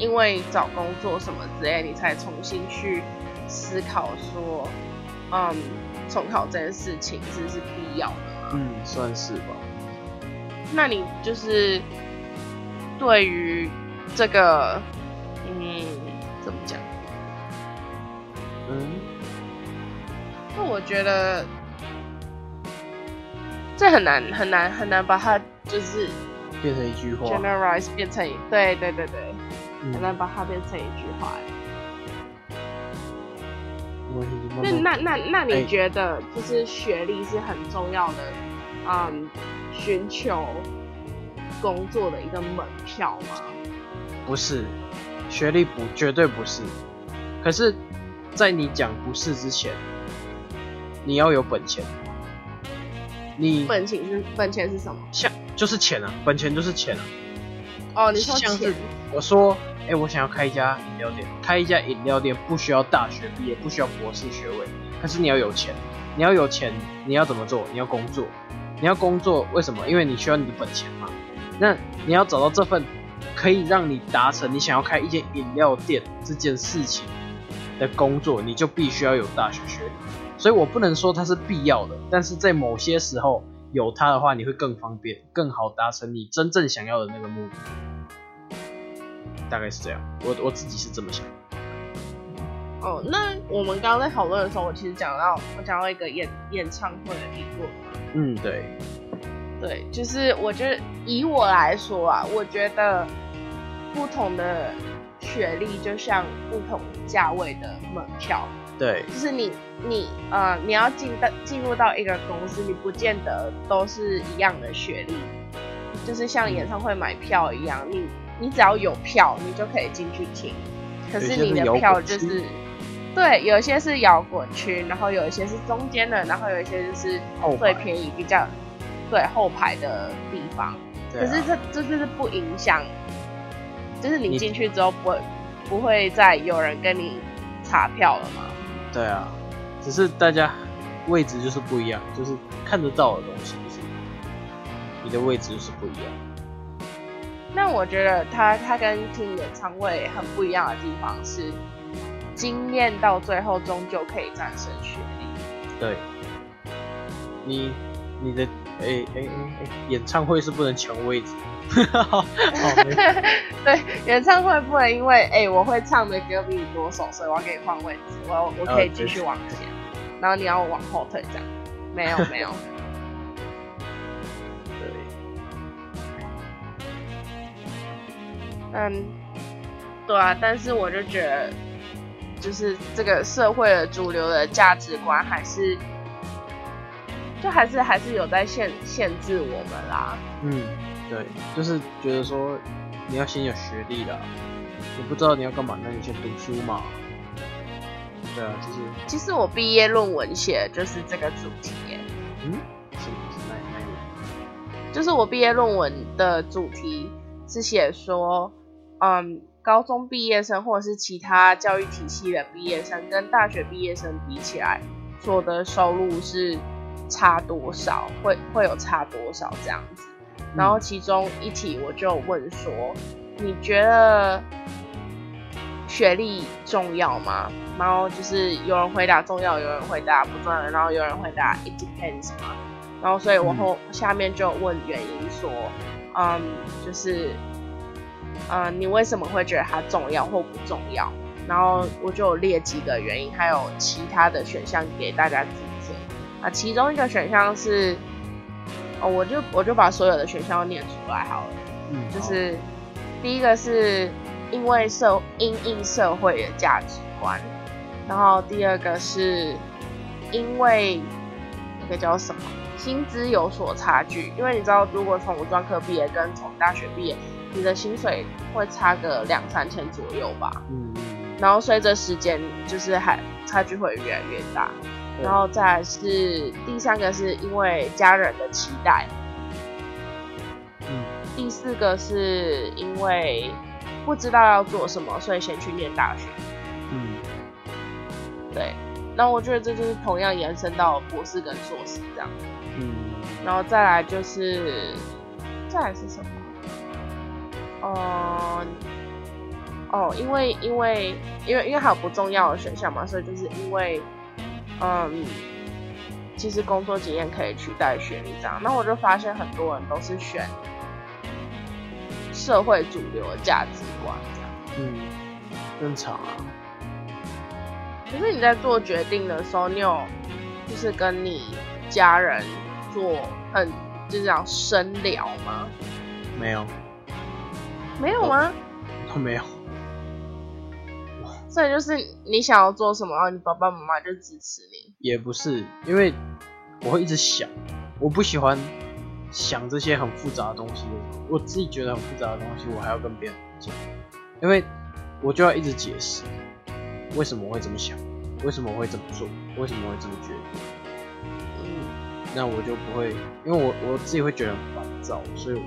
因为找工作什么之类，你才重新去思考说。嗯，重考这件事情是不是必要的？嗯，算是吧。那你就是对于这个，嗯，怎么讲？嗯，那我觉得这很难很难很难把它就是变成一句话 ，generalize 变成对对对对、嗯，很难把它变成一句话。那那那那你觉得就是学历是很重要的，嗯，寻求工作的一个门票吗？不是，学历不绝对不是。可是，在你讲不是之前，你要有本钱。你本钱是本钱是什么？像就是钱啊，本钱就是钱啊。哦，你说钱？我说。哎、欸，我想要开一家饮料店。开一家饮料店不需要大学毕业，不需要博士学位，可是你要有钱。你要有钱，你要怎么做？你要工作。你要工作，为什么？因为你需要你的本钱嘛。那你要找到这份可以让你达成你想要开一间饮料店这件事情的工作，你就必须要有大学学历。所以我不能说它是必要的，但是在某些时候有它的话，你会更方便，更好达成你真正想要的那个目的。大概是这样，我我自己是这么想的。哦，那我们刚刚在讨论的时候，我其实讲到我讲到一个演演唱会的理论。嗯，对，对，就是我觉得以我来说啊，我觉得不同的学历就像不同价位的门票。对，就是你你呃你要进到进入到一个公司，你不见得都是一样的学历，就是像演唱会买票一样，你。你只要有票，你就可以进去听。可是你的票就是，对，有些是摇滚区，然后有一些是中间的，然后有一些就是最便宜、比较对后排的地方。可是这这就是不影响，就是你进去之后不会不会再有人跟你查票了嘛？对啊，只是大家位置就是不一样，就是看得到的东西，就是你的位置就是不一样。那我觉得他他跟听演唱会很不一样的地方是，经验到最后终究可以战胜学历。对，你你的哎哎哎，演唱会是不能抢位置。哦、对，演唱会不能因为哎、欸、我会唱的歌比你多首，所以我要给你换位置，我我可以继续往前，哦、然后你要往后退这样。没有没有。嗯，对啊，但是我就觉得，就是这个社会的主流的价值观还是，就还是还是有在限限制我们啦。嗯，对，就是觉得说你要先有学历啦，你不知道你要干嘛，那你先读书嘛。对啊，就是。其实我毕业论文写的就是这个主题耶。嗯，是是哪哪一？就是我毕业论文的主题。是写说，嗯，高中毕业生或者是其他教育体系的毕业生跟大学毕业生比起来，所得收入是差多少，会会有差多少这样子。然后其中一题我就问说，你觉得学历重要吗？然后就是有人回答重要，有人回答不重要，然后有人回答 it depends 嘛。然后所以我后下面就问原因说，嗯，就是，呃、嗯，你为什么会觉得它重要或不重要？然后我就列几个原因，还有其他的选项给大家自荐。啊，其中一个选项是，哦，我就我就把所有的选项都念出来好了。嗯，就是第一个是因为社因应社会的价值观，然后第二个是因为那个叫什么薪资有所差距，因为你知道，如果从专科毕业跟从大学毕业，你的薪水会差个两三千左右吧。嗯。然后随着时间，就是还差距会越来越大。然后再来是第三个是因为家人的期待，嗯，第四个是因为不知道要做什么，所以先去念大学，嗯，对。那我觉得这就是同样延伸到博士跟硕士这样，嗯。然后再来就是，再来是什么？呃，哦，因为因为因为因为还有不重要的选项嘛，所以就是因为。嗯，其实工作经验可以取代学历这样。那我就发现很多人都是选社会主流的价值观这样。嗯，正常啊。可是你在做决定的时候，你有就是跟你家人做很就是这样深聊吗？没有。没有吗？我没有。所以就是你想要做什么，然后你爸爸妈妈就支持你。也不是，因为我会一直想，我不喜欢想这些很复杂的东西。我自己觉得很复杂的东西，我还要跟别人讲，因为我就要一直解释为什么我会这么想，为什么我会这么做，为什么我会这么决定。嗯，那我就不会，因为我我自己会觉得很烦躁，所以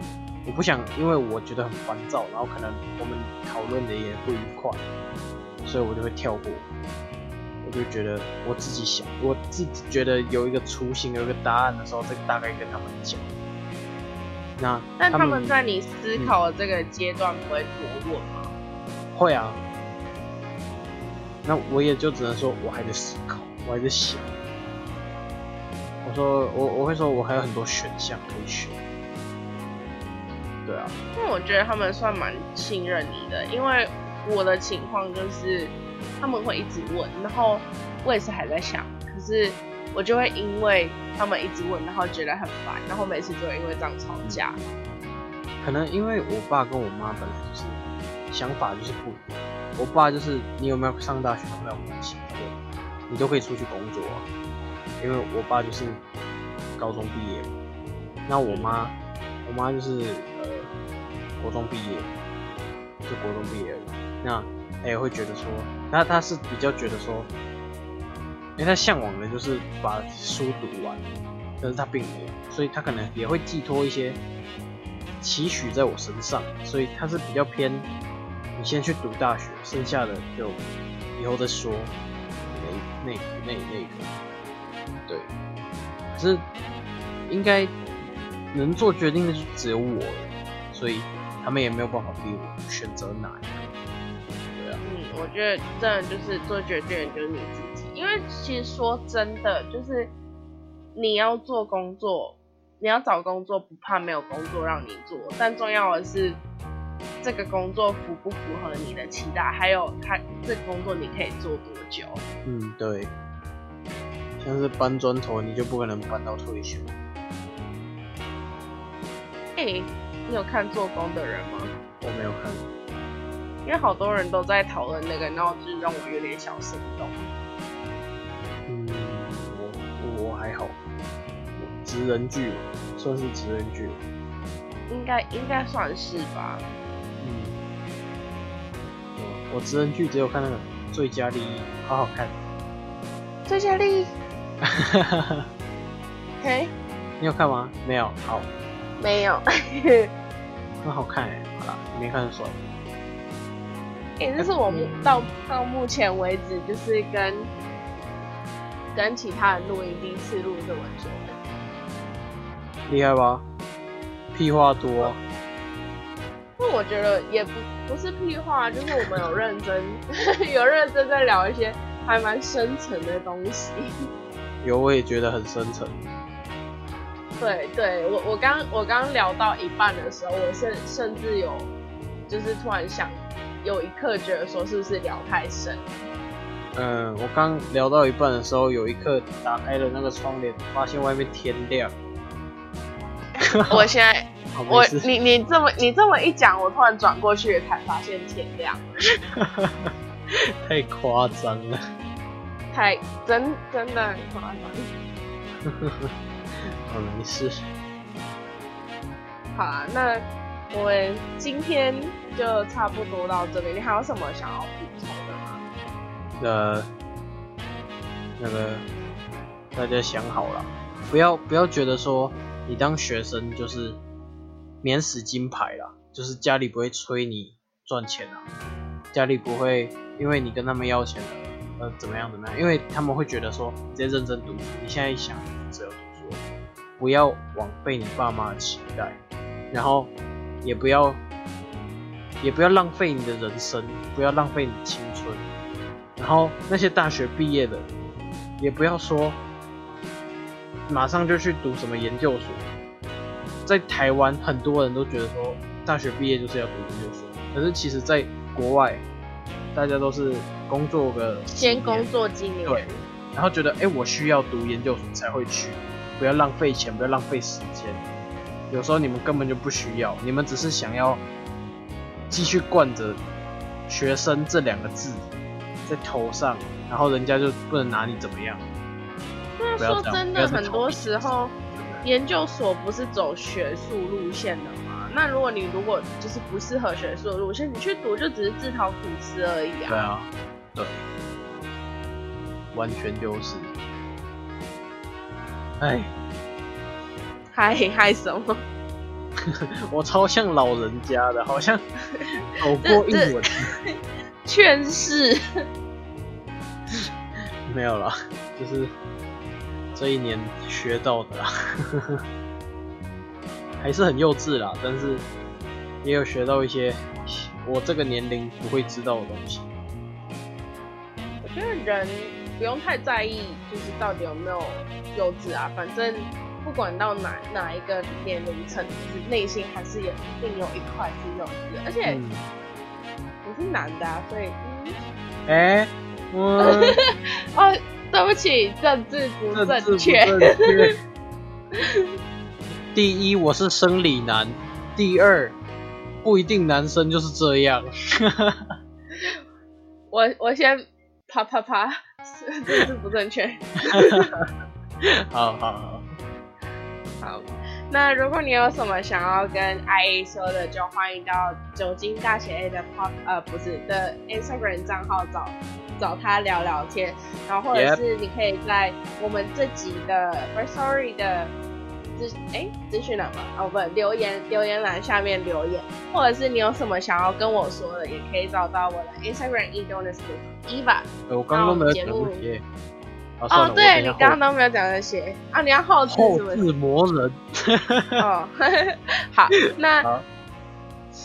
我不想，因为我觉得很烦躁，然后可能我们讨论的也不愉快。所以我就会跳过，我就觉得我自己想，我自己觉得有一个雏形、有一个答案的时候，再大概跟他们讲。那但他们在你思考的这个阶段不会多问吗？会啊。那我也就只能说，我还在思考，我还在想。我说我我会说，我还有很多选项可以选。对啊。那我觉得他们算蛮信任你的，因为。我的情况就是，他们会一直问，然后我也是还在想，可是我就会因为他们一直问，然后觉得很烦，然后每次就会因为这样吵架。可能因为我爸跟我妈本来就是想法就是不一样，我爸就是你有没有上大学都没有关系，你都可以出去工作啊，因为我爸就是高中毕业，那我妈，我妈就是呃国中毕业，就国中毕业而已。那他也会觉得说，那他是比较觉得说，因为他向往的就是把书读完，但是他并没有，所以他可能也会寄托一些期许在我身上，所以他是比较偏你先去读大学，剩下的就以后再说那那那那个，对，可是应该能做决定的就只有我了，所以他们也没有办法逼我选择哪一个。我觉得真的就是做决定的就是你自己，因为其实说真的，就是你要做工作，你要找工作不怕没有工作让你做，但重要的是这个工作符不符合你的期待，还有它这个工作你可以做多久。嗯，对。像是搬砖头，你就不可能搬到退休。哎、欸，你有看做工的人吗？我没有看。因为好多人都在讨论那个，然后就是让我有点小心动。嗯，我我还好，职人剧算是职人剧，应该应该算是吧。嗯，我职人剧只有看那个《最佳利益》，好好看。最佳利益。哈哈哈。嘿，你有看吗？没有，好。没有。很好看哎，好啦，没看就算了。也、欸、就是我到到目前为止，就是跟跟其他人录音第一次录这本书，厉害吧？屁话多。那我觉得也不不是屁话，就是我们有认真有认真在聊一些还蛮深层的东西。有，我也觉得很深层。对对，我我刚我刚聊到一半的时候，我甚甚至有就是突然想，有一刻觉得说是不是聊太深。嗯，我刚聊到一半的时候，有一刻打开了那个窗帘，发现外面天亮。我现在，我你你这么你这么一讲，我突然转过去才发现天亮。太夸张了。太真真的很夸张。好，没事。好啊，那我们今天就差不多到这里。你还有什么想要补充的吗？呃，那个大家想好了，不要不要觉得说你当学生就是免死金牌啦，就是家里不会催你赚钱啊，家里不会因为你跟他们要钱了，呃，怎么样怎么样，因为他们会觉得说直接认真读书，你现在想只有。不要枉费你爸妈的期待，然后也不要也不要浪费你的人生，不要浪费你的青春。然后那些大学毕业的，也不要说马上就去读什么研究所。在台湾，很多人都觉得说大学毕业就是要读研究所，可是其实在国外，大家都是工作个先工作几年，对，然后觉得哎，我需要读研究所才会去。不要浪费钱，不要浪费时间。有时候你们根本就不需要，你们只是想要继续惯着“学生”这两个字在头上，然后人家就不能拿你怎么样。那说真的，很多时候研究所不是走学术路线的吗？那如果你如果就是不适合学术路线，你去读就只是自讨苦吃而已啊。对啊，对，完全丢失。哎，嗨嗨什么？我超像老人家的，好像走过一轮。劝世没有啦，就是这一年学到的啦，还是很幼稚啦，但是也有学到一些我这个年龄不会知道的东西。我觉得人不用太在意，就是到底有没有幼稚啊，反正不管到哪哪一个年龄层，就是内心还是有一定有一块是幼稚的，而且我、嗯、是男的啊，所以哎、嗯欸，我哦，对不起，政治不正确。正正确第一，我是生理男；第二，不一定男生就是这样。我我先啪啪啪。这是不正确。好好好，好。那如果你有什么想要跟 I A 说的，就欢迎到酒精大写 A 的 Pop 呃不是的 Instagram 账号找找他聊聊天，然后或者是你可以在我们这集的 First Story 的资哎资讯栏嘛哦不留言留言栏下面留言，或者是你有什么想要跟我说的，也可以找到我的 Instagram e d o n e s t Eva， 我刚刚都没有讲这些。哦，对，你刚刚都没有讲这些啊！你要后置是不是？后置魔人。哦，好，那好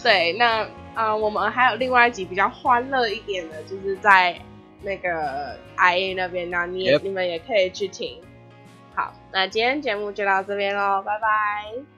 对，那啊、呃，我们还有另外一集比较欢乐一点的，就是在那个 I A 那边呢，你也、yep. 你们也可以去听。好，那今天节目就到这边喽，拜拜。